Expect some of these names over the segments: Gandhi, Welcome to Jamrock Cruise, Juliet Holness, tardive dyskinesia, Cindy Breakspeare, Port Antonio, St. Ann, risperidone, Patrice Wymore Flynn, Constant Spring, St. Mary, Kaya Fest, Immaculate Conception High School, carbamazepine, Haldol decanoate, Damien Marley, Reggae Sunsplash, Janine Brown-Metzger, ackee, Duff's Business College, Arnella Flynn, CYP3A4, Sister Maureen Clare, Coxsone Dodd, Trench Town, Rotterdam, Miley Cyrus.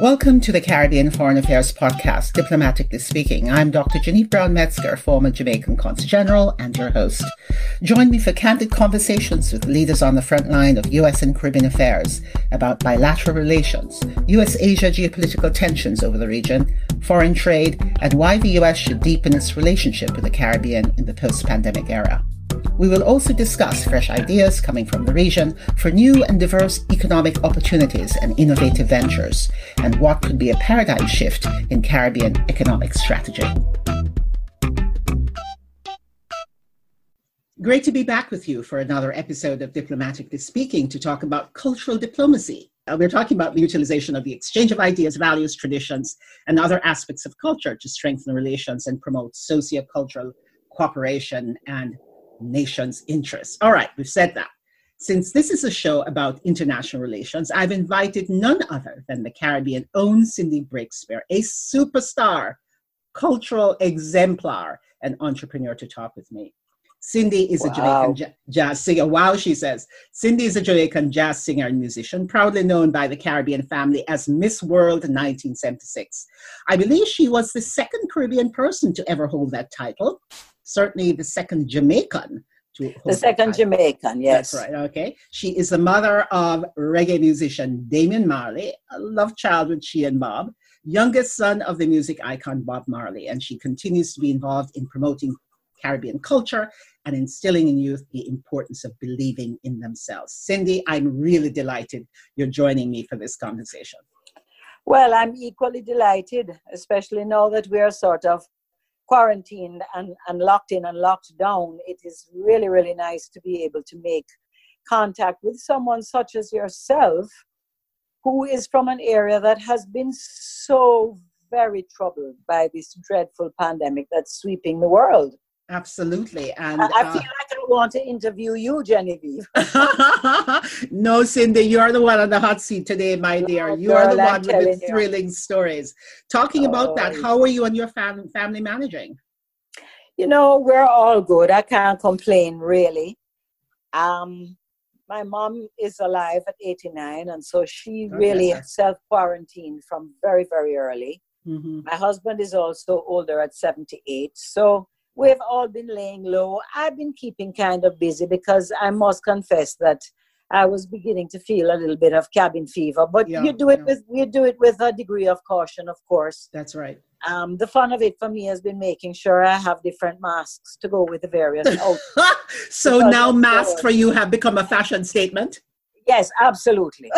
Welcome to the Caribbean Foreign Affairs Podcast, Diplomatically Speaking. I'm Dr. Janine Brown-Metzger, former Jamaican Consul General and your host. Join me for candid conversations with leaders on the front line of U.S. and Caribbean affairs about bilateral relations, U.S.-Asia geopolitical tensions over the region, foreign trade, and why the U.S. should deepen its relationship with the Caribbean in the post-pandemic era. We will also discuss fresh ideas coming from the region for new and diverse economic opportunities and innovative ventures, and what could be a paradigm shift in Caribbean economic strategy. Great to be back with you for another episode of Diplomatically Speaking to talk about cultural diplomacy. We're talking about the utilization of the exchange of ideas, values, traditions, and other aspects of culture to strengthen relations and promote sociocultural cooperation and nation's interests. All right, we've said that. Since this is a show about international relations, I've invited none other than the Caribbean own Cindy Breakspeare, a superstar, cultural exemplar, and entrepreneur to talk with me. Cindy is a Jamaican jazz singer. Wow, she says. Cindy is a Jamaican jazz singer and musician, proudly known by the Caribbean family as Miss World 1976. I believe she was the second Caribbean person to ever hold that title. Certainly the second Jamaican. Yes. That's right, okay. She is the mother of reggae musician Damien Marley, a love child with she and Bob, youngest son of the music icon Bob Marley, and she continues to be involved in promoting Caribbean culture and instilling in youth the importance of believing in themselves. Cindy, I'm really delighted you're joining me for this conversation. Well, I'm equally delighted, especially now that we are sort of quarantined and locked in and locked down. It is really, really nice to be able to make contact with someone such as yourself, who is from an area that has been so very troubled by this dreadful pandemic that's sweeping the world. Absolutely. And I feel like I want to interview you, Genevieve. No, Cindy, you're the one on the hot seat today, my dear. You're the one with the thrilling stories. Talking about that, how are you and your family managing? You know, we're all good. I can't complain, really. My mom is alive at 89, and so she really self-quarantined from very, very early. Mm-hmm. My husband is also older at 78, so we've all been laying low. I've been keeping kind of busy because I must confess that I was beginning to feel a little bit of cabin fever. But you do it with a degree of caution, of course. That's right. The fun of it for me has been making sure I have different masks to go with the various outfits. So now masks for you have become a fashion statement? Yes, absolutely.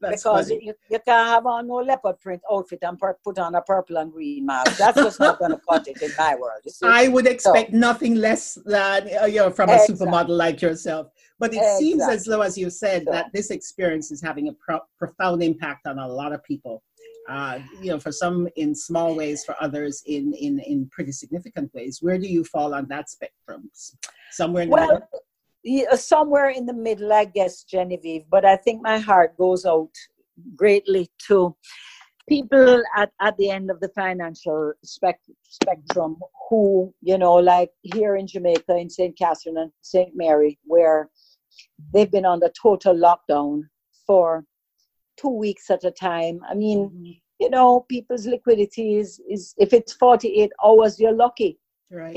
Because you can't have on no leopard print outfit and put on a purple and green mask. That's just not going to cut it in my world. I would expect nothing less than from a supermodel like yourself. But it seems as though, as you said, that this experience is having a profound impact on a lot of people. For some in small ways, for others in pretty significant ways. Where do you fall on that spectrum? Somewhere in the middle? Somewhere in the middle, I guess, Genevieve, but I think my heart goes out greatly to people at the end of the financial spectrum who, like here in Jamaica, in St. Catherine and St. Mary, where they've been under total lockdown for 2 weeks at a time. I mean, people's liquidity is if it's 48 hours, you're lucky. Right.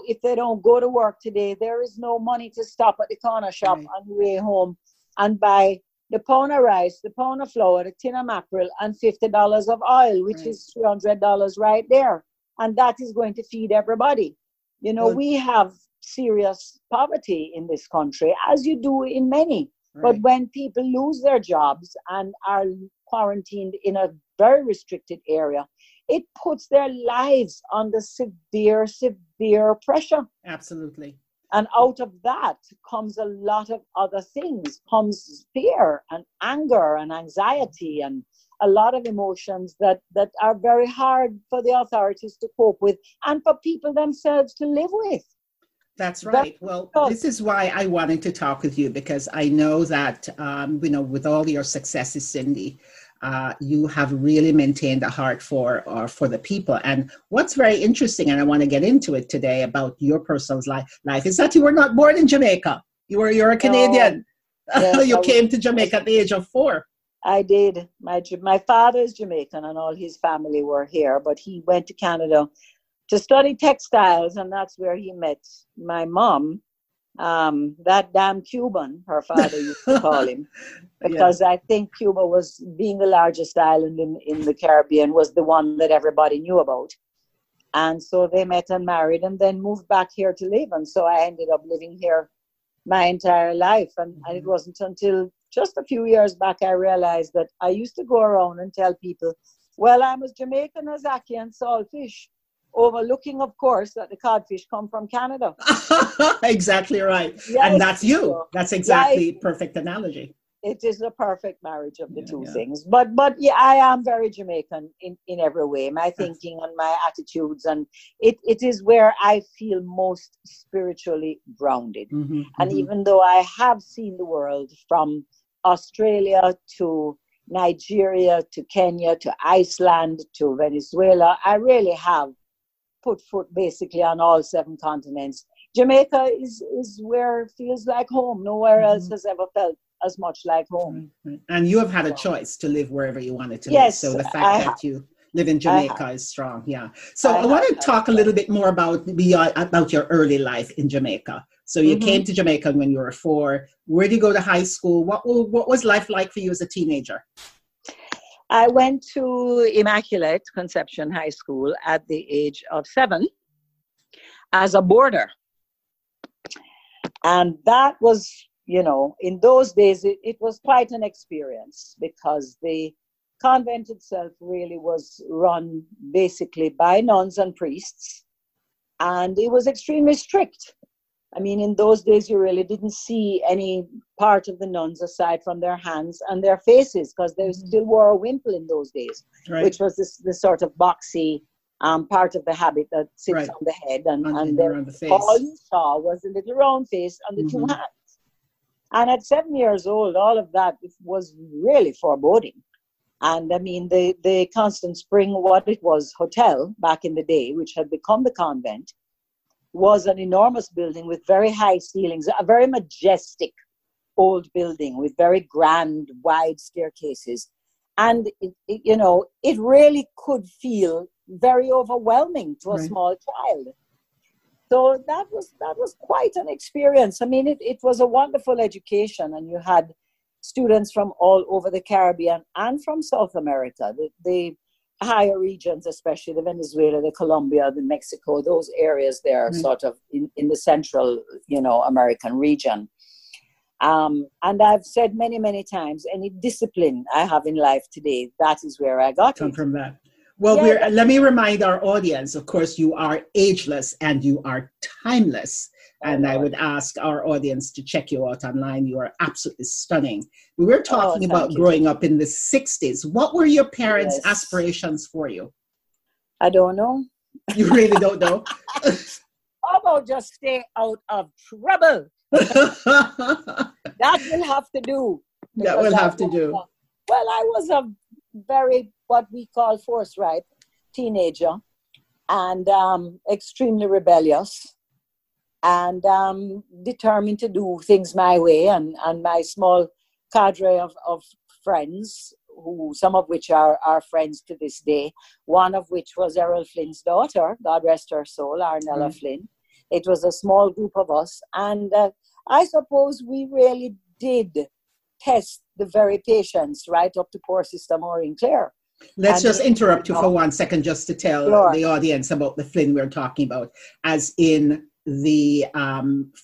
If they don't go to work today, there is no money to stop at the corner shop on the way home and buy the pound of rice, the pound of flour, the tin of mackerel, and $50 of oil, which is $300 right there. And that is going to feed everybody. We have serious poverty in this country, as you do in many. Right. But when people lose their jobs and are quarantined in a very restricted area, it puts their lives under severe, severe pressure. Absolutely. And out of that comes a lot of other things, comes fear and anger and anxiety and a lot of emotions that are very hard for the authorities to cope with and for people themselves to live with. That's right. Well, this is why I wanted to talk with you, because I know that, with all your successes, Cindy, you have really maintained a heart for the people. And what's very interesting, and I want to get into it today about your personal life, is that you were not born in Jamaica. You're a Canadian. Yes, you came to Jamaica at the age of 4. I did. My father is Jamaican and all his family were here, but he went to Canada to study textiles, and that's where he met my mom, that damn Cuban, her father used to call him, because I think Cuba, was being the largest island in the Caribbean, was the one that everybody knew about. And so they met and married and then moved back here to live. And so I ended up living here my entire life. And it wasn't until just a few years back I realized that I used to go around and tell people, well, I'm as Jamaican as ackee and saltfish, overlooking, of course, that the codfish come from Canada. Exactly right. Yes. And that's you. That's exactly perfect analogy. It is a perfect marriage of the two things. But yeah, I am very Jamaican in every way. My thinking and my attitudes, and it is where I feel most spiritually grounded. Even though I have seen the world from Australia to Nigeria to Kenya to Iceland to Venezuela, I really have put foot basically on all seven continents. Jamaica is where it feels like home. Nowhere else has ever felt as much like home. And you have had a choice to live wherever you wanted to live. So the fact that you live in Jamaica is strong. Yeah. So I want to talk a little bit more about your early life in Jamaica. So you came to Jamaica when you were 4. Where did you go to high school? What was life like for you as a teenager? I went to Immaculate Conception High School at the age of 7 as a boarder. And that was, you know, in those days, it was quite an experience, because the convent itself really was run basically by nuns and priests. And it was extremely strict. I mean, in those days, you really didn't see any part of the nuns aside from their hands and their faces, because they still wore a wimple in those days, which was the sort of boxy part of the habit that sits on the head. And the all you saw was a little round face and the two hands. And at 7 years old, all of that was really foreboding. And I mean, the Constant Spring, what it was, hotel back in the day, which had become the convent, was an enormous building with very high ceilings, a very majestic old building with very grand, wide staircases. And, it really could feel very overwhelming to a small child. So that was quite an experience. I mean, it was a wonderful education, and you had students from all over the Caribbean and from South America, the higher regions, especially the Venezuela, the Colombia, the Mexico, those areas there sort of in the central, American region. And I've said many, many times, any discipline I have in life today, that is where I got it. From that. Well, let me remind our audience, of course, you are ageless and you are timeless. And I would ask our audience to check you out online. You are absolutely stunning. We were talking about growing up in the 60s. What were your parents' aspirations for you? I don't know. You really don't know? How about just stay out of trouble? That will have to do. That will have to do. Well, I was a very, what we call force-ripe teenager, and extremely rebellious. And determined to do things my way, and my small cadre of friends, who some of which are friends to this day, one of which was Errol Flynn's daughter, God rest her soul, Arnella Flynn. It was a small group of us, and I suppose we really did test the very patience right up to poor Sister Maureen Clare. Let's just interrupt you for 1 second just to tell the audience about the Flynn we're talking about, as in the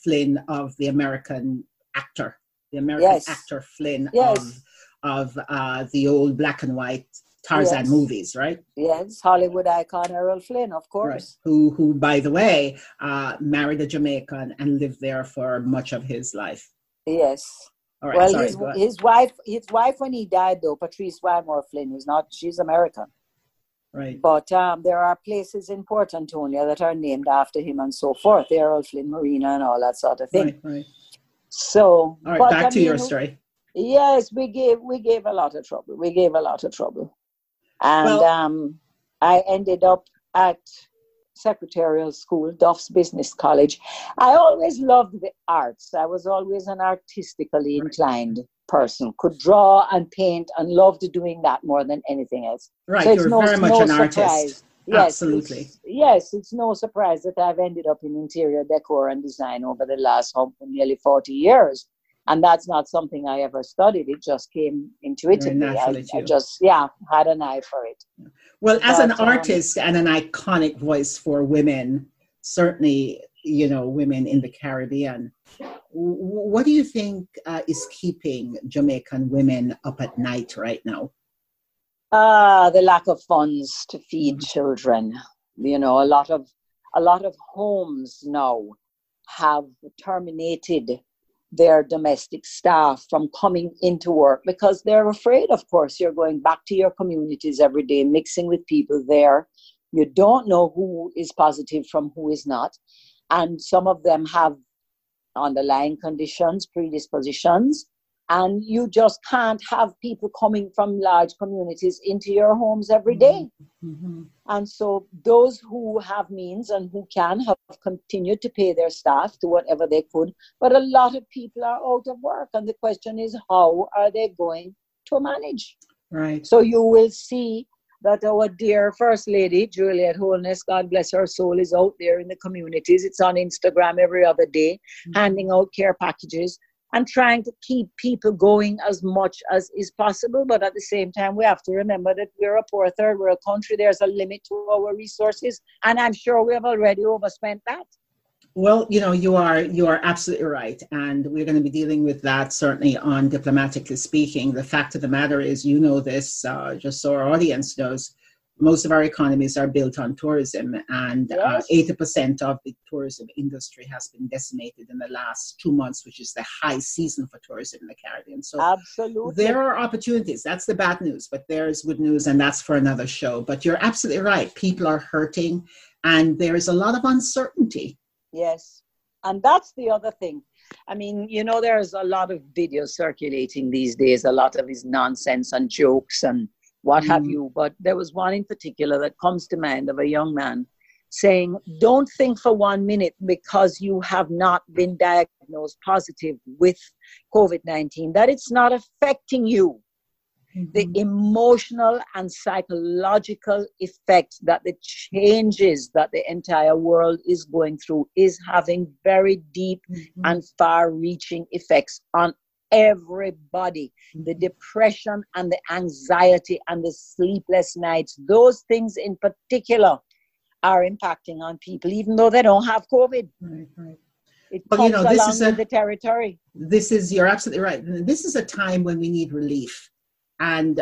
Flynn of the American actor, actor Flynn of the old black and white Tarzan movies, right? Yes, Hollywood icon Errol Flynn, of course. Right. Who, by the way, married a Jamaican and lived there for much of his life. Yes. All right, well, his wife when he died, though, Patrice Wymore Flynn, she's American. Right. But there are places in Port Antonio that are named after him and so forth. Errol Flynn Marina and all that sort of thing. Right. So, all right, your story. Yes, we gave a lot of trouble. And I ended up at secretarial school, Duff's Business College. I always loved the arts. I was always an artistically inclined person, could draw and paint and loved doing that more than anything else. Right, so you're very much an artist. Yes, absolutely. It's no surprise that I've ended up in interior decor and design over the last nearly 40 years. And that's not something I ever studied. It just came intuitively. I just had an eye for it. Well, as an artist and an iconic voice for women, certainly, you know, women in the Caribbean, what do you think is keeping Jamaican women up at night right now? The lack of funds to feed children. You know, a lot of homes now have terminated their domestic staff from coming into work because they're afraid, of course. You're going back to your communities every day, mixing with people there. You don't know who is positive from who is not. And some of them have underlying conditions, predispositions. And you just can't have people coming from large communities into your homes every day. Mm-hmm. And so those who have means and who can have continued to pay their staff to whatever they could. But a lot of people are out of work. And the question is, how are they going to manage? Right. So you will see that our dear First Lady, Juliet Holness, God bless her soul, is out there in the communities. It's on Instagram every other day, handing out care packages and trying to keep people going as much as is possible. But at the same time, we have to remember that we're a poor third world country. There's a limit to our resources. And I'm sure we have already overspent that. Well, you know, you are absolutely right. And we're going to be dealing with that, certainly on Diplomatically Speaking. The fact of the matter is, you know this, just so our audience knows, most of our economies are built on tourism, and 80% of the tourism industry has been decimated in the last 2 months, which is the high season for tourism in the Caribbean. So absolutely, there are opportunities. That's the bad news, but there's good news, and that's for another show. But you're absolutely right. People are hurting, and there is a lot of uncertainty. Yes, and that's the other thing. I mean, you know, there's a lot of video circulating these days. A lot of is nonsense and jokes and what have you. But there was one in particular that comes to mind of a young man saying, don't think for 1 minute because you have not been diagnosed positive with COVID-19, that it's not affecting you. Mm-hmm. The emotional and psychological effect that the changes that the entire world is going through is having very deep and far-reaching effects on everybody. The depression and the anxiety and the sleepless nights, those things in particular are impacting on people, even though they don't have COVID. Right. It comes along with the territory. You're absolutely right. This is a time when we need relief. And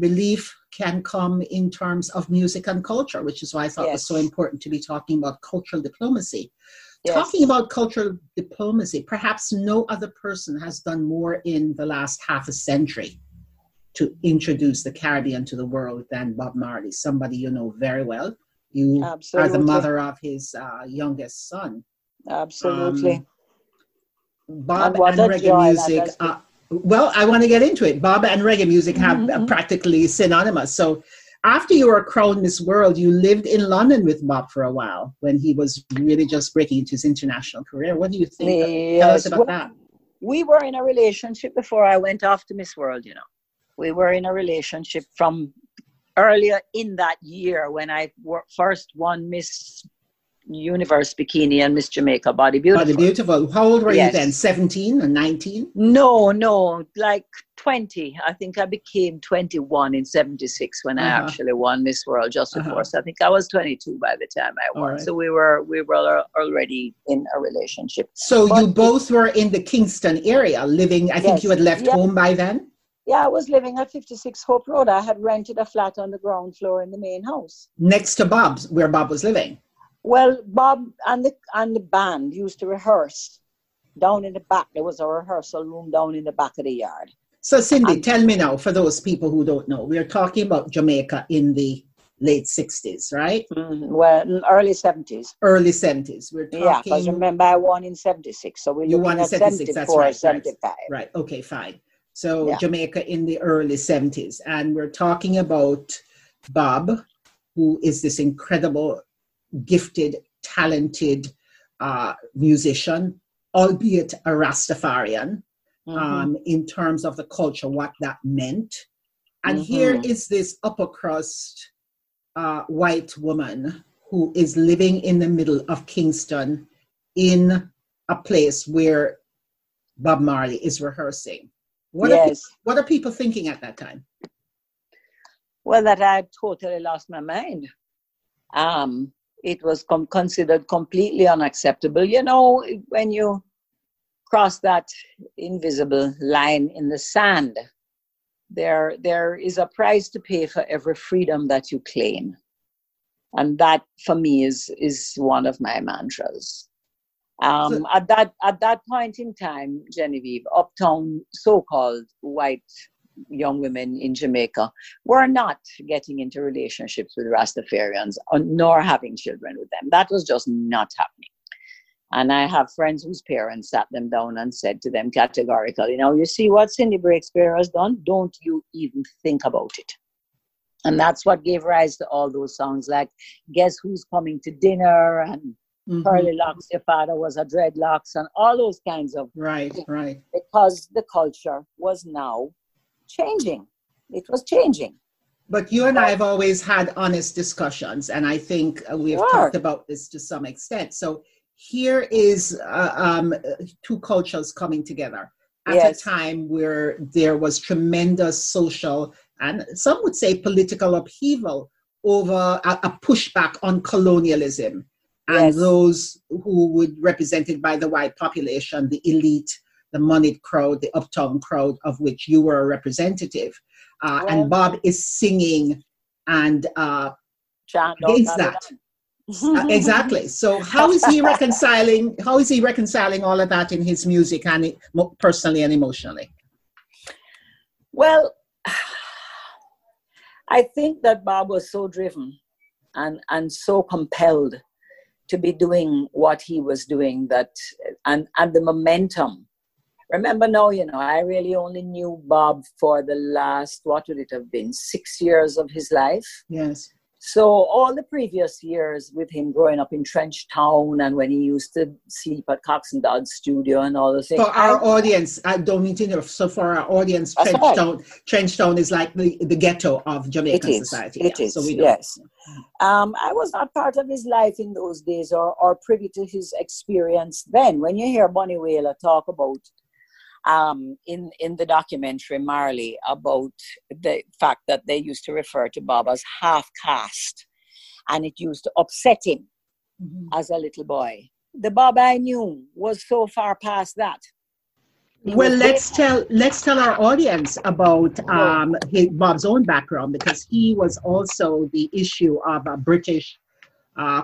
relief can come in terms of music and culture, which is why I thought it was so important to be talking about cultural diplomacy. Yes. Talking about cultural diplomacy, perhaps no other person has done more in the last half a century to introduce the Caribbean to the world than Bob Marley, somebody you know very well. You Absolutely. Are the mother of his youngest son. Absolutely. Bob and reggae music. Well, I want to get into it. Bob and reggae music have practically synonymous. So after you were crowned Miss World, you lived in London with Bob for a while when he was really just breaking into his international career. What do you think? Tell us about that. We were in a relationship before I went off to Miss World, you know. We were in a relationship from earlier in that year when I first won Miss Universe Bikini and Miss Jamaica Body Beautiful. How old were you then? 17 or 19? No, like 20. I think I became 21 in 76 when I actually won Miss World just before. So I think I was 22 by the time I won. Right. So we were already in a relationship. So you both were in the Kingston area living. I think you had left home by then. Yeah, I was living at 56 Hope Road. I had rented a flat on the ground floor in the main house. Next to Bob's, where Bob was living. Well, Bob and the band used to rehearse down in the back. There was a rehearsal room down in the back of the yard. So, Cindy, tell me now, for those people who don't know, we are talking about Jamaica in the late 60s, right? Well, early 70s. Early 70s. We're talking... Yeah, because remember, I won in 76. So we're looking at 76, 74, that's right, 75. Right, okay, fine. So, Jamaica in the early 70s. And we're talking about Bob, who is this incredible... gifted, talented musician, albeit a Rastafarian, mm-hmm. In terms of the culture, what that meant. And mm-hmm. here is this upper crust white woman who is living in the middle of Kingston in a place where Bob Marley is rehearsing. What are people thinking at that time? Well, that I totally lost my mind. It was considered completely unacceptable. You know, when you cross that invisible line in the sand, there is a price to pay for every freedom that you claim. And that, for me, is one of my mantras. At that point in time, Genevieve, uptown so-called white young women in Jamaica were not getting into relationships with Rastafarians, nor having children with them. That was just not happening. And I have friends whose parents sat them down and said to them categorically, "Now you see what Cindy Breakspeare has done? Don't you even think about it." And that's what gave rise to all those songs like "Guess Who's Coming to Dinner" and mm-hmm. "Curly Locks, Your Father Was a Dreadlocks" and all those kinds of things. Right. Because the culture was now changing. It was changing. But you and I have always had honest discussions, and I think we've talked about this to some extent. So here is two cultures coming together at a time where there was tremendous social and some would say political upheaval over a pushback on colonialism and those who would represented by the white population, the elite, the moneyed crowd, the uptown crowd, of which you were a representative. And Bob is singing and against that. Exactly. So how is he reconciling all of that in his music and personally and emotionally? Well, I think that Bob was so driven and so compelled to be doing what he was doing that and the momentum. Remember now, you know, I really only knew Bob for the last, what would it have been, 6 years of his life? Yes. So all the previous years with him growing up in Trench Town and when he used to sleep at Coxsone Dodd's studio and all the things. For our audience, I don't mean to interrupt. So for our audience, Trench Town is like the ghetto of Jamaican society. It is. So yes. I was not part of his life in those days or privy to his experience then. When you hear Bunny Wailer talk about in the documentary Marley about the fact that they used to refer to Bob as half-caste and it used to upset him mm-hmm. as a little boy. The Bob I knew was so far past that. Well, let's tell our audience about Bob's own background, because he was also the issue of a British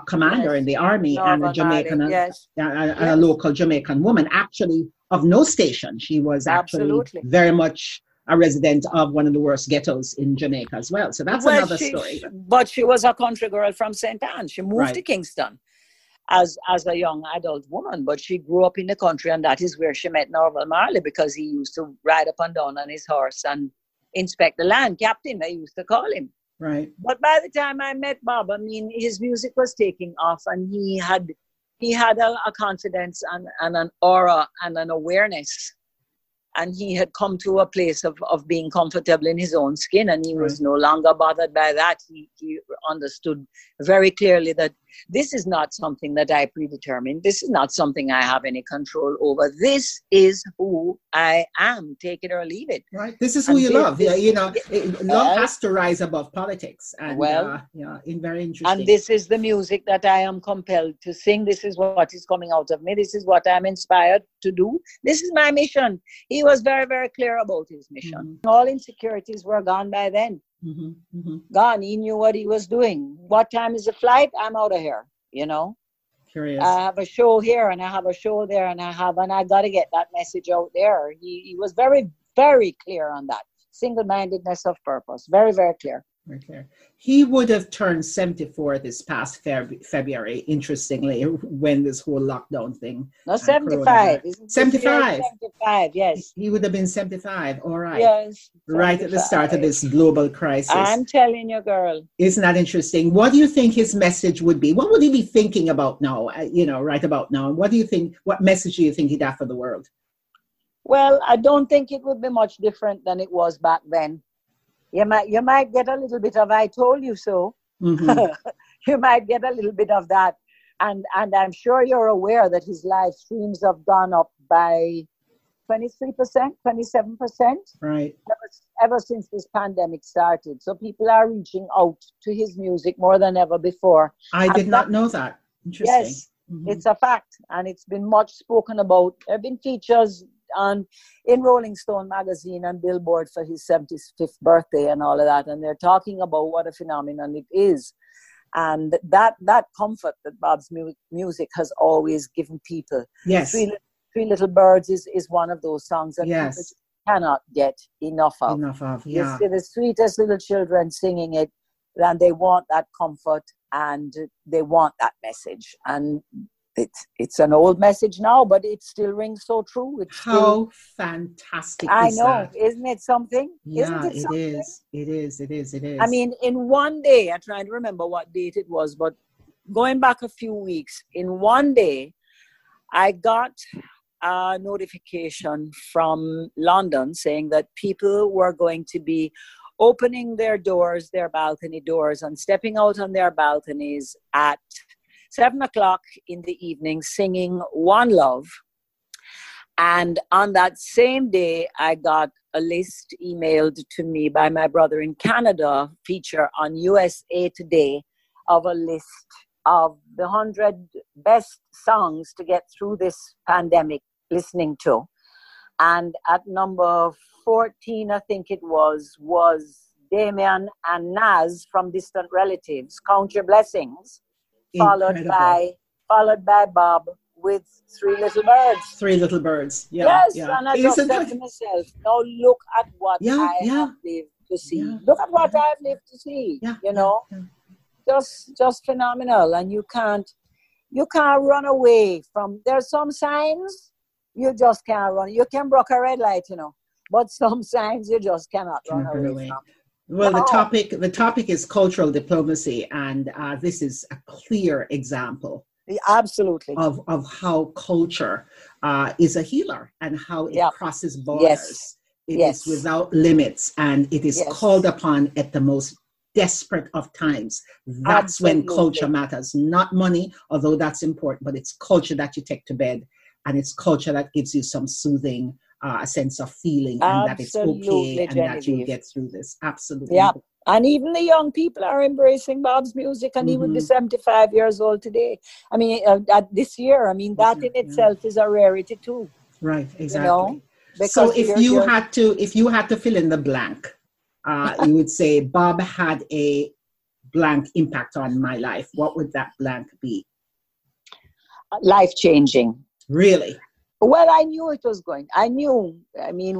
commander in the army, Norval and a Jamaican Marley, and a local Jamaican woman, actually of no station. She was actually very much a resident of one of the worst ghettos in Jamaica as well. So that's another story. But she was a country girl from St. Ann. She moved to Kingston as a young adult woman, but she grew up in the country, and that is where she met Norval Marley, because he used to ride up and down on his horse and inspect the land. Captain, they used to call him. Right. But by the time I met Bob, I mean, his music was taking off, and he had a confidence and an aura and an awareness. And he had come to a place of being comfortable in his own skin, and he was no longer bothered by that. He understood very clearly that this is not something that I predetermined. This is not something I have any control over. This is who I am. Take it or leave it. Right. This is who you love. Yeah, you know, love has to rise above politics. And, very interesting. And this is the music that I am compelled to sing. This is what is coming out of me. This is what I'm inspired to do. This is my mission. He was very, very clear about his mission. Mm-hmm. All insecurities were gone by then. Mm-hmm. Mm-hmm. Gone. He knew what he was doing. What time is the flight? I'm out of here. You know? Curious. I have a show here and I have a show there and I got to get that message out there. He was very, very clear on that. Single-mindedness of purpose. Very, very clear. Okay. He would have turned 74 this past February, interestingly, when this whole lockdown thing. No, 75. Isn't 75. 75, yes. He would have been 75, all right. Yes. 75. Right at the start of this global crisis. I'm telling you, girl. Isn't that interesting? What do you think his message would be? What would he be thinking about now, right about now? What message do you think he'd have for the world? Well, I don't think it would be much different than it was back then. You might get a little bit of "I told you so." Mm-hmm. You might get a little bit of that. And I'm sure you're aware that his live streams have gone up by 23%, 27%. Right. Ever since this pandemic started. So people are reaching out to his music more than ever before. I did not know that. Interesting. Yes, mm-hmm. It's a fact. And it's been much spoken about. There have been features in Rolling Stone magazine and Billboard for his 75th birthday and all of that. And they're talking about what a phenomenon it is. And that comfort that Bob's music has always given people. Yes. Three Little Birds is one of those songs that yes. people cannot get enough of. Yeah. You see the sweetest little children singing it, and they want that comfort and they want that message. And it's an old message now, but it still rings so true. How fantastic is that? I know, isn't it something? Yeah, isn't it something? It is. I mean, in one day, I'm trying to remember what date it was, but going back a few weeks, in one day, I got a notification from London saying that people were going to be opening their doors, their balcony doors, and stepping out on their balconies at 7:00 in the evening singing One Love. And on that same day, I got a list emailed to me by my brother in Canada, feature on USA Today, of a list of the 100 best songs to get through this pandemic listening to. And at number 14, I think it was Damien and Naz from Distant Relatives, Count Your Blessings. Incredible. Followed by Bob with Three Little Birds. Three Little Birds. Yeah, yes, yeah. And I just said to myself, now look at what I have lived to see. Yeah. Look at what I have lived to see. Yeah. You know, just phenomenal. And you can't run away from. There's some signs you just can't run. You can block a red light, you know, but some signs you just cannot run away from. Well, the topic is cultural diplomacy, and this is a clear example of how culture is a healer and how it crosses borders. Yes. It is without limits, and it is called upon at the most desperate of times. That's when culture matters, not money, although that's important, but it's culture that you take to bed, and it's culture that gives you some soothing a sense of feeling, and that it's okay, and that you'll get through this. Absolutely. Yeah. And even the young people are embracing Bob's music, and he would be 75 years old today. I mean, this year. I mean, that in itself is a rarity too. Right. Exactly. You know? So if you had to fill in the blank, you would say Bob had a blank impact on my life. What would that blank be? Life changing. Really? Well, I knew it was going. I mean,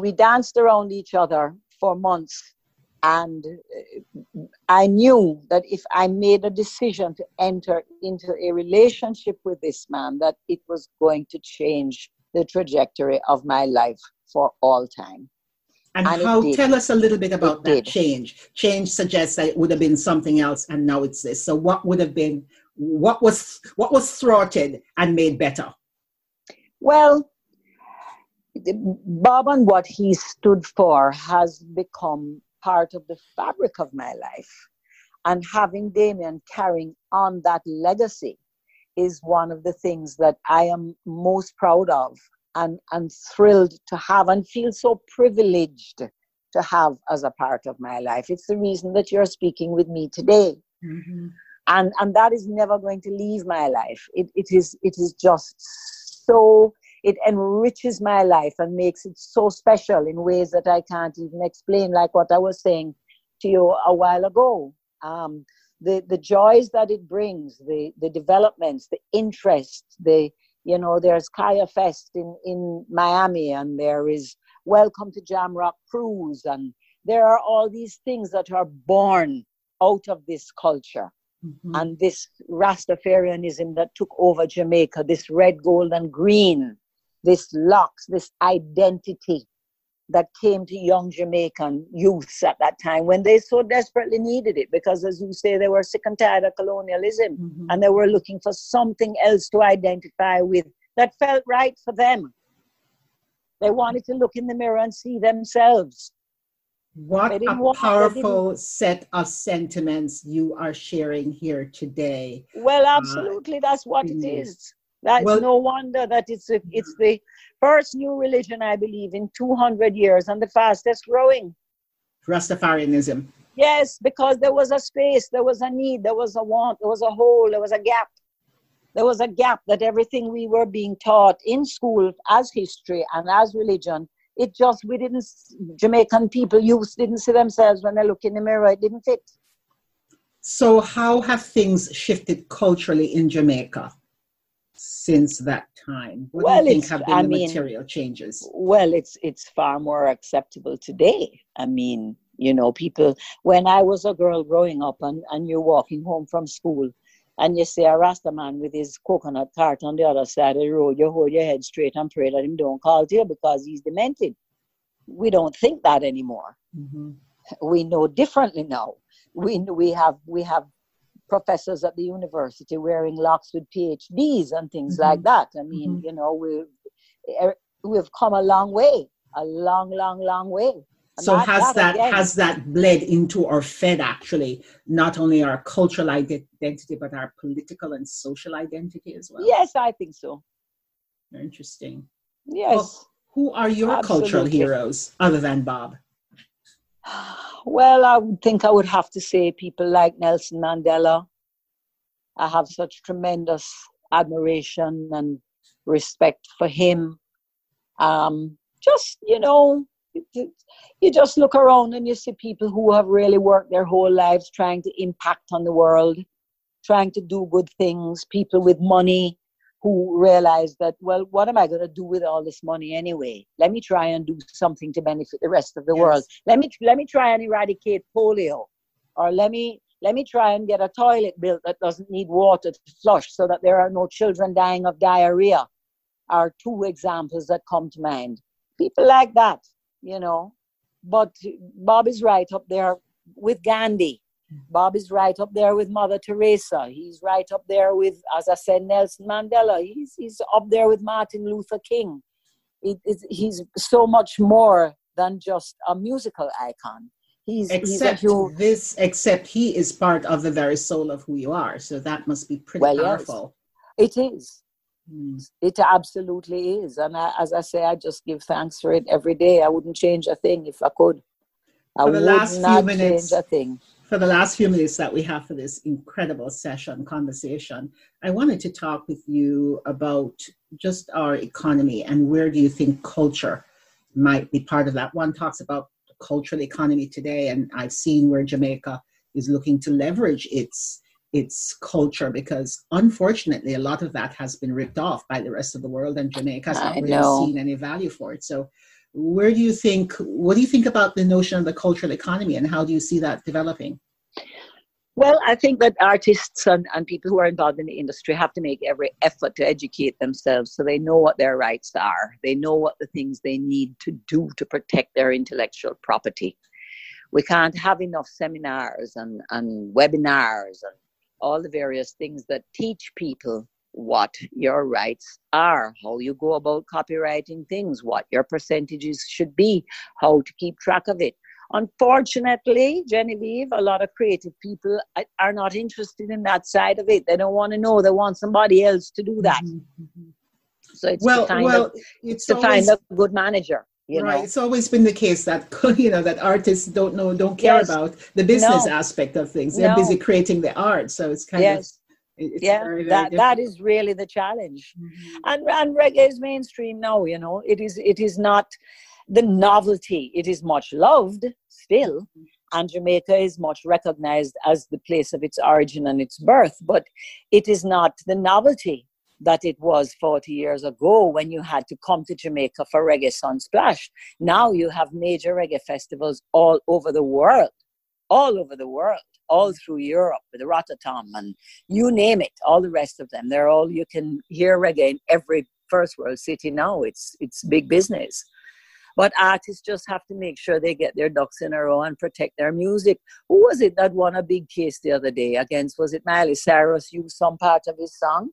we danced around each other for months. And I knew that if I made a decision to enter into a relationship with this man, that it was going to change the trajectory of my life for all time. And tell us a little bit about that change. Change suggests that it would have been something else, and now it's this. So what was thwarted and made better? Well, Bob and what he stood for has become part of the fabric of my life. And having Damien carrying on that legacy is one of the things that I am most proud of and thrilled to have and feel so privileged to have as a part of my life. It's the reason that you're speaking with me today. Mm-hmm. And that is never going to leave my life. It is just so it enriches my life and makes it so special in ways that I can't even explain, like what I was saying to you a while ago. The joys that it brings, the developments, the interest, there's Kaya Fest in Miami, and there is Welcome to Jamrock Cruise, and there are all these things that are born out of this culture. Mm-hmm. And this Rastafarianism that took over Jamaica, this red, gold, and green, this locks, this identity that came to young Jamaican youths at that time when they so desperately needed it. Because, as you say, they were sick and tired of colonialism, mm-hmm. and they were looking for something else to identify with that felt right for them. They wanted to look in the mirror and see themselves. What a powerful set of sentiments you are sharing here today. Well, absolutely, that's what it is. That's no wonder that it's the first new religion, I believe, in 200 years and the fastest growing. Rastafarianism. Yes, because there was a space, there was a need, there was a want, there was a hole, there was a gap. There was a gap that everything we were being taught in school as history and as religion, it just, we didn't, Jamaican people, youths didn't see themselves when they look in the mirror, it didn't fit. So how have things shifted culturally in Jamaica since that time? What do you think have been the material changes? Well, it's far more acceptable today. I mean, you know, people, when I was a girl growing up and you're walking home from school and you see a Rasta man with his coconut cart on the other side of the road, you hold your head straight and pray that him don't call to you because he's demented. We don't think that anymore. Mm-hmm. We know differently now. We have professors at the university wearing locks with PhDs and things like that. I mean, you know, we've come a long way, a long, long, long way. And so has that bled into or fed actually not only our cultural identity but our political and social identity as well? Yes, I think so. Very interesting. Yes. Well, who are your cultural heroes other than Bob? Well, I would think I would have to say people like Nelson Mandela. I have such tremendous admiration and respect for him. Just, you know, you just look around and you see people who have really worked their whole lives trying to impact on the world, trying to do good things, people with money who realize that, well, what am I going to do with all this money anyway? Let me try and do something to benefit the rest of the world. Let me try and eradicate polio, or let me try and get a toilet built that doesn't need water to flush so that there are no children dying of diarrhea are two examples that come to mind. People like that. You know, but Bob is right up there with Gandhi. Bob is right up there with Mother Teresa. He's right up there with, as I said, Nelson Mandela. He's up there with Martin Luther King. He's so much more than just a musical icon. Except he is part of the very soul of who you are. So that must be pretty powerful. Yes, it is. It absolutely is. And as I say, I just give thanks for it every day. I wouldn't change a thing if I could. For the last few minutes that we have for this incredible conversation, I wanted to talk with you about just our economy and where do you think culture might be part of that. One talks about the cultural economy today, and I've seen where Jamaica is looking to leverage its culture, because unfortunately a lot of that has been ripped off by the rest of the world, and Jamaica has not really seen any value for it. So what do you think about the notion of the cultural economy, and how do you see that developing? Well, I think that artists and people who are involved in the industry have to make every effort to educate themselves so they know what their rights are. They know what the things they need to do to protect their intellectual property. We can't have enough seminars and webinars and all the various things that teach people what your rights are, how you go about copywriting things, what your percentages should be, how to keep track of it. Unfortunately, Genevieve, a lot of creative people are not interested in that side of it. They don't want to know. They want somebody else to do that. Mm-hmm. So it's to find a good manager. You know? It's always been the case that, you know, that artists don't care about the business aspect of things. They're busy creating the art, so it's kind of very, very that is really the challenge. Mm-hmm. And reggae is mainstream now. You know, it is not the novelty. It is much loved still, and Jamaica is much recognized as the place of its origin and its birth. But it is not the novelty that it was 40 years ago when you had to come to Jamaica for Reggae Sunsplash. Now you have major reggae festivals all over the world, all through Europe, with the Rotterdam and you name it, all the rest of them. They're all, you can hear reggae in every first world city now. It's big business. But artists just have to make sure they get their ducks in a row and protect their music. Who was it that won a big case the other day against, was it Miley Cyrus used some part of his song?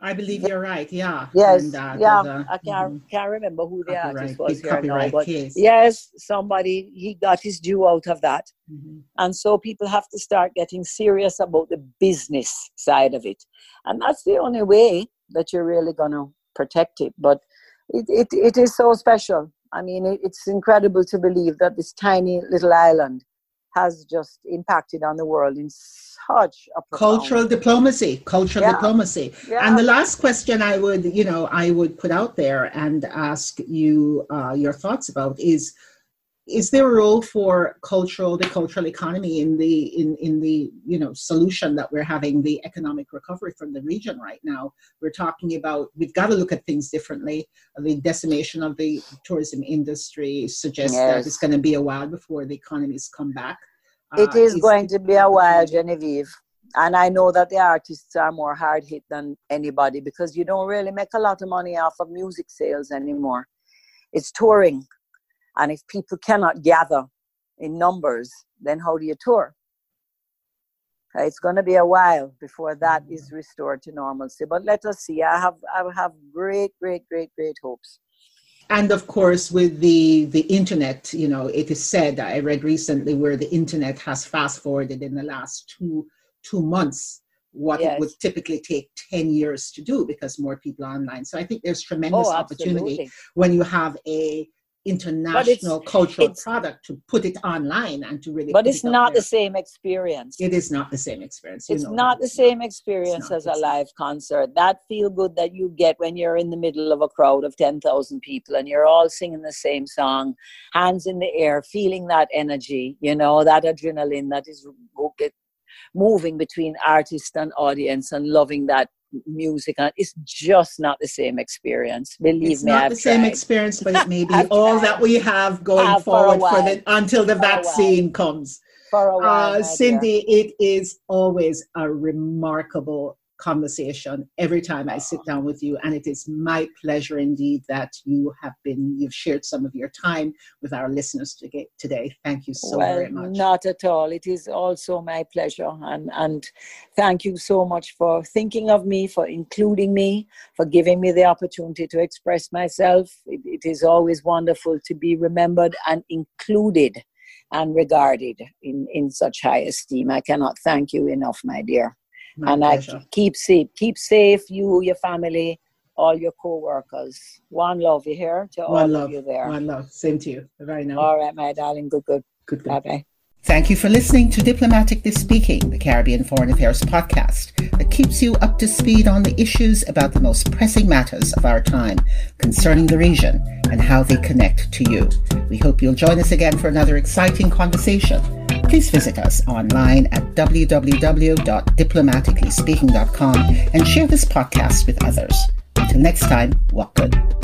I believe you're right. Yeah. Yes. And, I can't remember who the artist was here now, but yes, somebody, he got his due out of that. Mm-hmm. And so people have to start getting serious about the business side of it. And that's the only way that you're really going to protect it. But it is so special. I mean, it's incredible to believe that this tiny little island has just impacted on the world in such a cultural diplomacy. Yeah. And the last question I would put out there and ask you your thoughts about is there a role for the cultural economy in the solution that we're having, the economic recovery from the region right now? We're talking about, we've got to look at things differently. The decimation of the tourism industry suggests that it's going to be a while before the economies come back. It is going to be a while, Genevieve. And I know that the artists are more hard hit than anybody because you don't really make a lot of money off of music sales anymore. It's touring. And if people cannot gather in numbers, then how do you tour? It's going to be a while before that is restored to normalcy. But let us see. I have great, great, great, great hopes. And of course, with the internet, it is said, I read recently, where the internet has fast-forwarded in the last two months what it would typically take 10 years to do because more people are online. So I think there's tremendous opportunity when you have a international cultural product to put it online and to really. But it's not the same experience. It is not the same experience. It's not the same experience as a live concert. That feel good that you get when you're in the middle of a crowd of 10,000 people and you're all singing the same song, hands in the air, feeling that energy, that adrenaline that is moving between artist and audience and loving that music, and it's just not the same experience. Believe me, it's not the same experience, but it may be all that we have going forward until the vaccine comes. For a while, Cindy, it is always a remarkable conversation every time I sit down with you, and it is my pleasure indeed that you've shared some of your time with our listeners today. Thank you so very much. Not at all. It is also my pleasure, and thank you so much for thinking of me, for including me, for giving me the opportunity to express myself. It is always wonderful to be remembered and included and regarded in such high esteem. I cannot thank you enough, my dear. My pleasure. Keep safe, you, your family, all your co-workers. One love, you hear? To all of you there. One love. Same to you. Bye now. All right, my darling. Good. Bye-bye. Thank you for listening to Diplomatically Speaking, the Caribbean Foreign Affairs podcast that keeps you up to speed on the issues about the most pressing matters of our time concerning the region and how they connect to you. We hope you'll join us again for another exciting conversation. Please visit us online at www.diplomaticallyspeaking.com and share this podcast with others. Until next time, walk good.